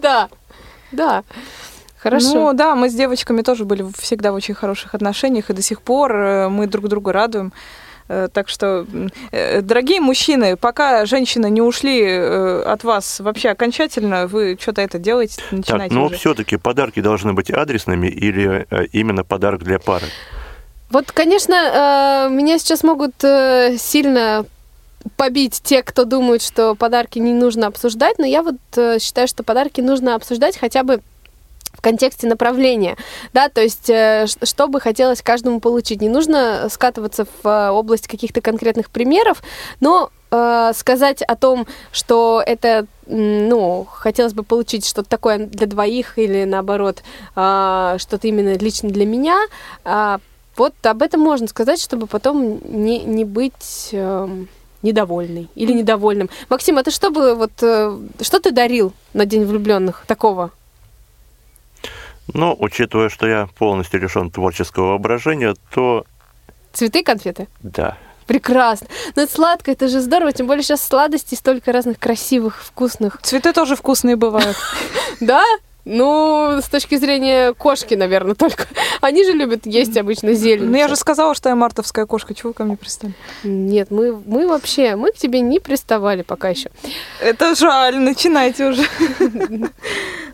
Да. Хорошо. Ну да, мы с девочками тоже были всегда в очень хороших отношениях, и до сих пор мы друг друга радуем. Так что, дорогие мужчины, пока женщины не ушли от вас вообще окончательно, вы что-то это делаете, начинаете. Так, но все-таки подарки должны быть адресными или именно подарок для пары? Вот, конечно, меня сейчас могут сильно побить те, кто думает, что подарки не нужно обсуждать, но я вот считаю, что подарки нужно обсуждать хотя бы в контексте направления, да, то есть что бы хотелось каждому получить. Не нужно скатываться в область каких-то конкретных примеров, но сказать о том, что это, хотелось бы получить что-то такое для двоих или, наоборот, что-то именно лично для меня, вот об этом можно сказать, чтобы потом не быть недовольной или недовольным. Максим, а ты что ты дарил на День влюбленных такого? Но, учитывая, что я полностью лишён творческого воображения, то... Цветы, конфеты? Да. Прекрасно. Но это сладко, это же здорово. Тем более сейчас сладостей столько разных красивых, вкусных. Цветы тоже вкусные бывают. Да? Ну, с точки зрения кошки, наверное, только. Они же любят есть обычно зелень. Ну, я же сказала, что я мартовская кошка. Чего вы ко мне пристали? Нет, мы к тебе не приставали пока еще. Это жаль, начинайте уже.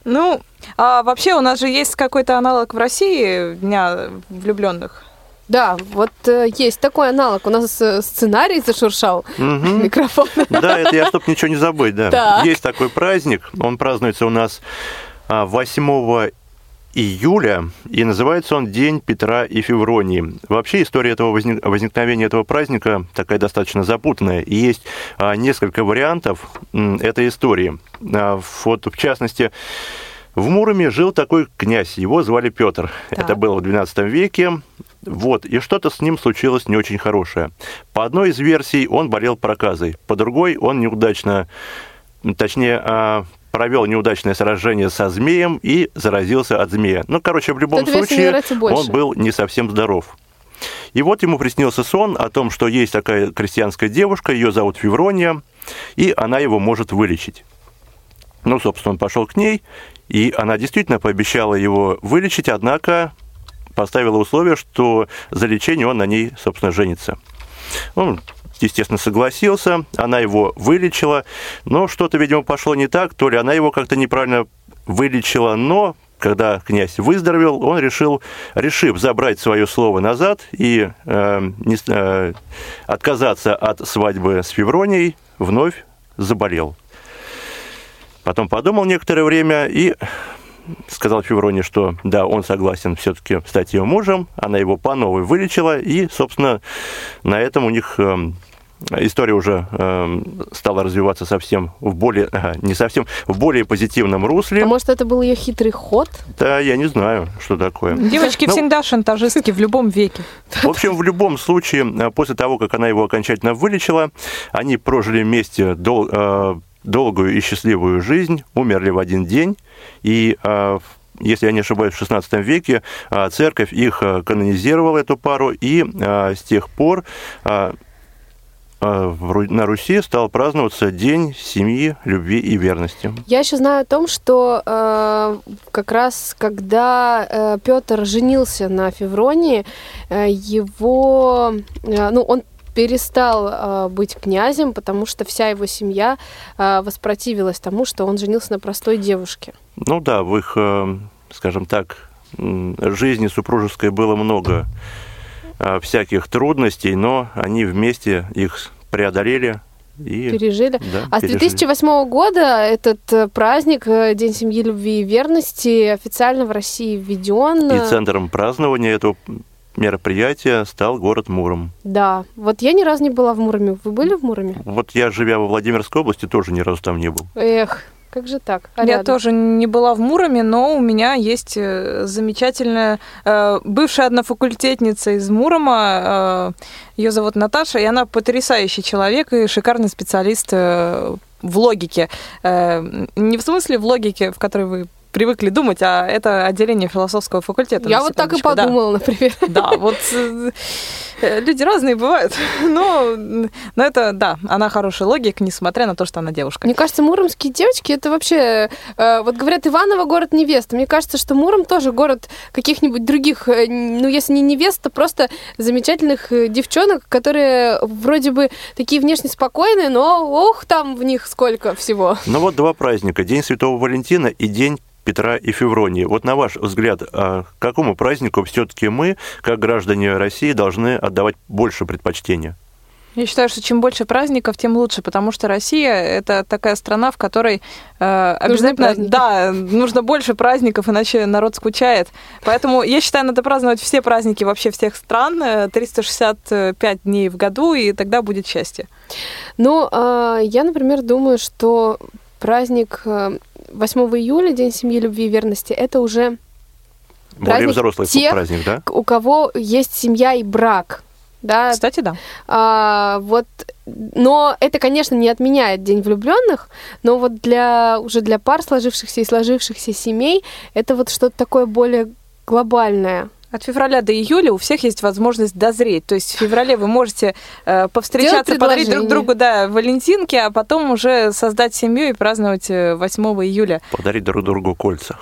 Ну... А вообще у нас же есть какой-то аналог в России Дня влюбленных. Да, вот есть такой аналог. У нас сценарий зашуршал микрофон. Да, это я, чтобы ничего не забыть, да. Так. Есть такой праздник, он празднуется у нас 8 июля, и называется он День Петра и Февронии. Вообще история этого возникновения этого праздника такая достаточно запутанная, и есть несколько вариантов этой истории. Вот, в частности... В Муроме жил такой князь, его звали Петр. Да. Это было в XII веке. Вот, и что-то с ним случилось не очень хорошее. По одной из версий он болел проказой, по другой он провел неудачное сражение со змеем и заразился от змея. Ну, короче, в любом случае он был не совсем здоров. И вот ему приснился сон о том, что есть такая крестьянская девушка, ее зовут Феврония, и она его может вылечить. Ну, собственно, он пошел к ней, и она действительно пообещала его вылечить, однако поставила условие, что за лечение он на ней, собственно, женится. Он, естественно, согласился, она его вылечила, но что-то, видимо, пошло не так, то ли она его как-то неправильно вылечила, но когда князь выздоровел, он решил забрать свое слово назад и отказаться от свадьбы с Февронией, вновь заболел. Потом подумал некоторое время и сказал Февронии, что да, он согласен все-таки стать ее мужем. Она его по новой вылечила, и, собственно, на этом у них история уже стала развиваться в более позитивном русле. А может, это был ее хитрый ход? Да, я не знаю, что такое. Девочки всегда шантажистки в любом веке. В общем, в любом случае, после того, как она его окончательно вылечила, они прожили вместе долгую и счастливую жизнь, умерли в один день, и, если я не ошибаюсь, в XVI веке церковь их канонизировала, эту пару, и с тех пор на Руси стал праздноваться День семьи, любви и верности. Я еще знаю о том, что как раз когда Петр женился на Февронии, он перестал быть князем, потому что вся его семья воспротивилась тому, что он женился на простой девушке. Ну да, в их, скажем так, жизни супружеской было много всяких трудностей, но они вместе их преодолели. И пережили. Да, а с 2008 года этот праздник, День семьи, любви и верности, официально в России введен. И центром празднования этого мероприятия стал город Муром. Да. Вот я ни разу не была в Муроме. Вы были в Муроме? Вот я, живя во Владимирской области, тоже ни разу там не был. Эх, как же так? Ариадна. Я тоже не была в Муроме, но у меня есть замечательная бывшая однофакультетница из Мурома. Ее зовут Наташа, и она потрясающий человек и шикарный специалист в логике. Не в смысле в логике, в которой вы привыкли думать, а это отделение философского факультета. Я вот так и подумала, да. Например. Да, вот люди разные бывают, но это, да, она хороший логик, несмотря на то, что она девушка. Мне кажется, муромские девочки, это вообще, вот говорят, Иваново город невеста. Мне кажется, что Муром тоже город каких-нибудь других, ну, если не невест, то просто замечательных девчонок, которые вроде бы такие внешне спокойные, но ох, там в них сколько всего. Ну вот два праздника, День святого Валентина и День Петра и Февронии. Вот на ваш взгляд, к какому празднику все-таки мы, как граждане России, должны отдавать больше предпочтения? Я считаю, что чем больше праздников, тем лучше, потому что Россия – это такая страна, в которой обязательно нужно больше праздников, иначе народ скучает. Поэтому, я считаю, надо праздновать все праздники вообще всех стран, 365 дней в году, и тогда будет счастье. Ну, я, например, думаю, что праздник 8 июля, День семьи, любви и верности, это уже более взрослый праздник, да? У кого есть семья и брак. Да? Кстати, да. Вот, но это, конечно, не отменяет День влюбленных, но вот уже для пар, сложившихся и сложившихся семей, это вот что-то такое более глобальное. От февраля до июля у всех есть возможность дозреть. То есть в феврале вы можете повстречаться, подарить друг другу валентинки, а потом уже создать семью и праздновать 8 июля. Подарить друг другу кольца.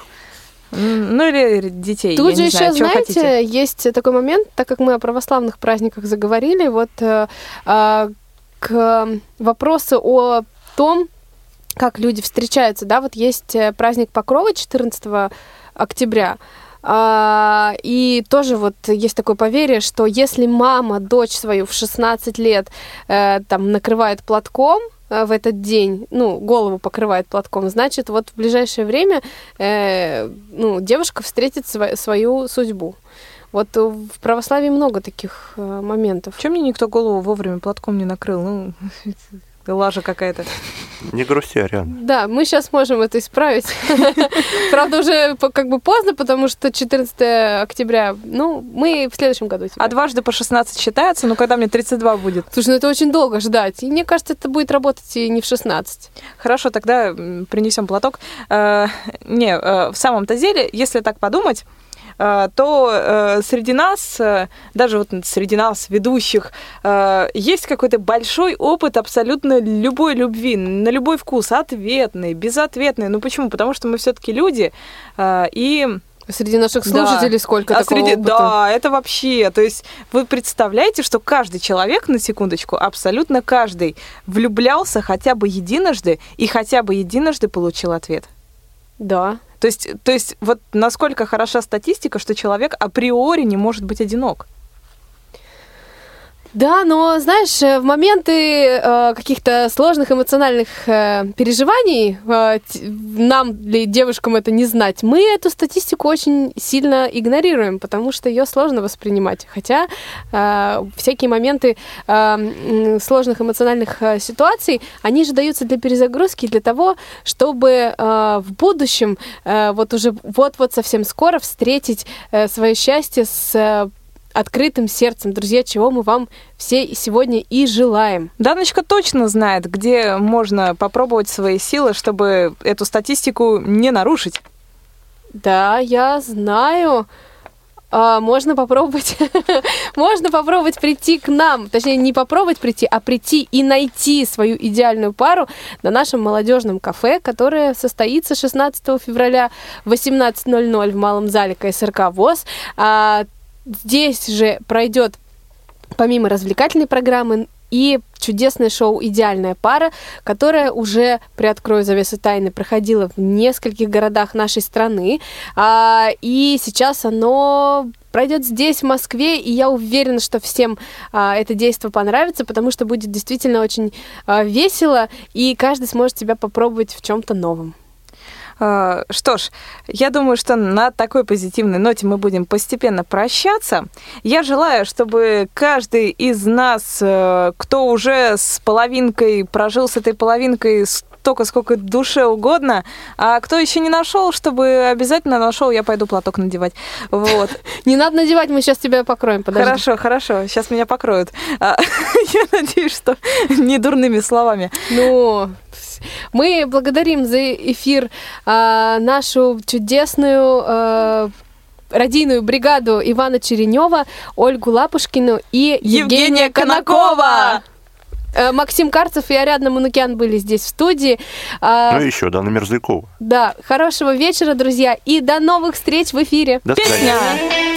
Ну или детей. Тут же еще, знаете, есть такой момент, так как мы о православных праздниках заговорили, вот к вопросу о том, как люди встречаются. Да, вот есть праздник Покрова 14 октября. И тоже вот есть такое поверье, что если мама дочь свою в 16 лет там накрывает платком в этот день, ну, голову покрывает платком, значит, вот в ближайшее время девушка встретит свою судьбу. Вот в православии много таких моментов. Чем мне никто голову вовремя платком не накрыл? Ну, лажа какая-то. Не грусти, Ариадна. Да, мы сейчас можем это исправить. Правда, уже как бы поздно, потому что 14 октября, мы в следующем году. А дважды по 16 считается, но когда мне 32 будет? Слушай, это очень долго ждать. И мне кажется, это будет работать и не в 16. Хорошо, тогда принесем платок. В самом-то деле, если так подумать, то среди нас, ведущих, есть какой-то большой опыт абсолютно любой любви, на любой вкус, ответный, безответный. Ну почему? Потому что мы все-таки люди, и... Среди наших слушателей сколько такого опыта? Да, это вообще... То есть вы представляете, что каждый человек, на секундочку, абсолютно каждый, влюблялся хотя бы единожды и хотя бы единожды получил ответ? Да. То есть вот насколько хороша статистика, что человек априори не может быть одинок. Да, но, знаешь, в моменты каких-то сложных эмоциональных переживаний, нам или девушкам это не знать, мы эту статистику очень сильно игнорируем, потому что ее сложно воспринимать. Хотя всякие моменты сложных эмоциональных ситуаций, они же даются для перезагрузки, для того, чтобы в будущем, вот совсем скоро встретить свое счастье с открытым сердцем, друзья, чего мы вам все сегодня и желаем. Даночка точно знает, где можно попробовать свои силы, чтобы эту статистику не нарушить. Да, я знаю. Можно попробовать прийти к нам. Точнее, не попробовать прийти, а прийти и найти свою идеальную пару на нашем молодежном кафе, которое состоится 16 февраля в 18:00 в Малом зале КСРК ВОЗ. Здесь же пройдет, помимо развлекательной программы, и чудесное шоу «Идеальная пара», которое уже, приоткрою завесу тайны, проходило в нескольких городах нашей страны. И сейчас оно пройдет здесь, в Москве, и я уверена, что всем это действо понравится, потому что будет действительно очень весело, и каждый сможет себя попробовать в чем-то новом. Что ж, я думаю, что на такой позитивной ноте мы будем постепенно прощаться. Я желаю, чтобы каждый из нас, кто уже с половинкой, прожил с этой половинкой столько, сколько душе угодно, а кто еще не нашел, чтобы обязательно нашел, я пойду платок надевать. Вот. Не надо надевать, мы сейчас тебя покроем, подожди. Хорошо, сейчас меня покроют. Я надеюсь, что не дурными словами. Ну... Мы благодарим за эфир нашу чудесную радийную бригаду Ивана Черенева, Ольгу Лапушкину и Евгения Конакова. Максим Карцев и Ариадна Манукян были здесь в студии. Ну и еще Дана Мерзлякова. Да, хорошего вечера, друзья, и до новых встреч в эфире. До свидания. Песня.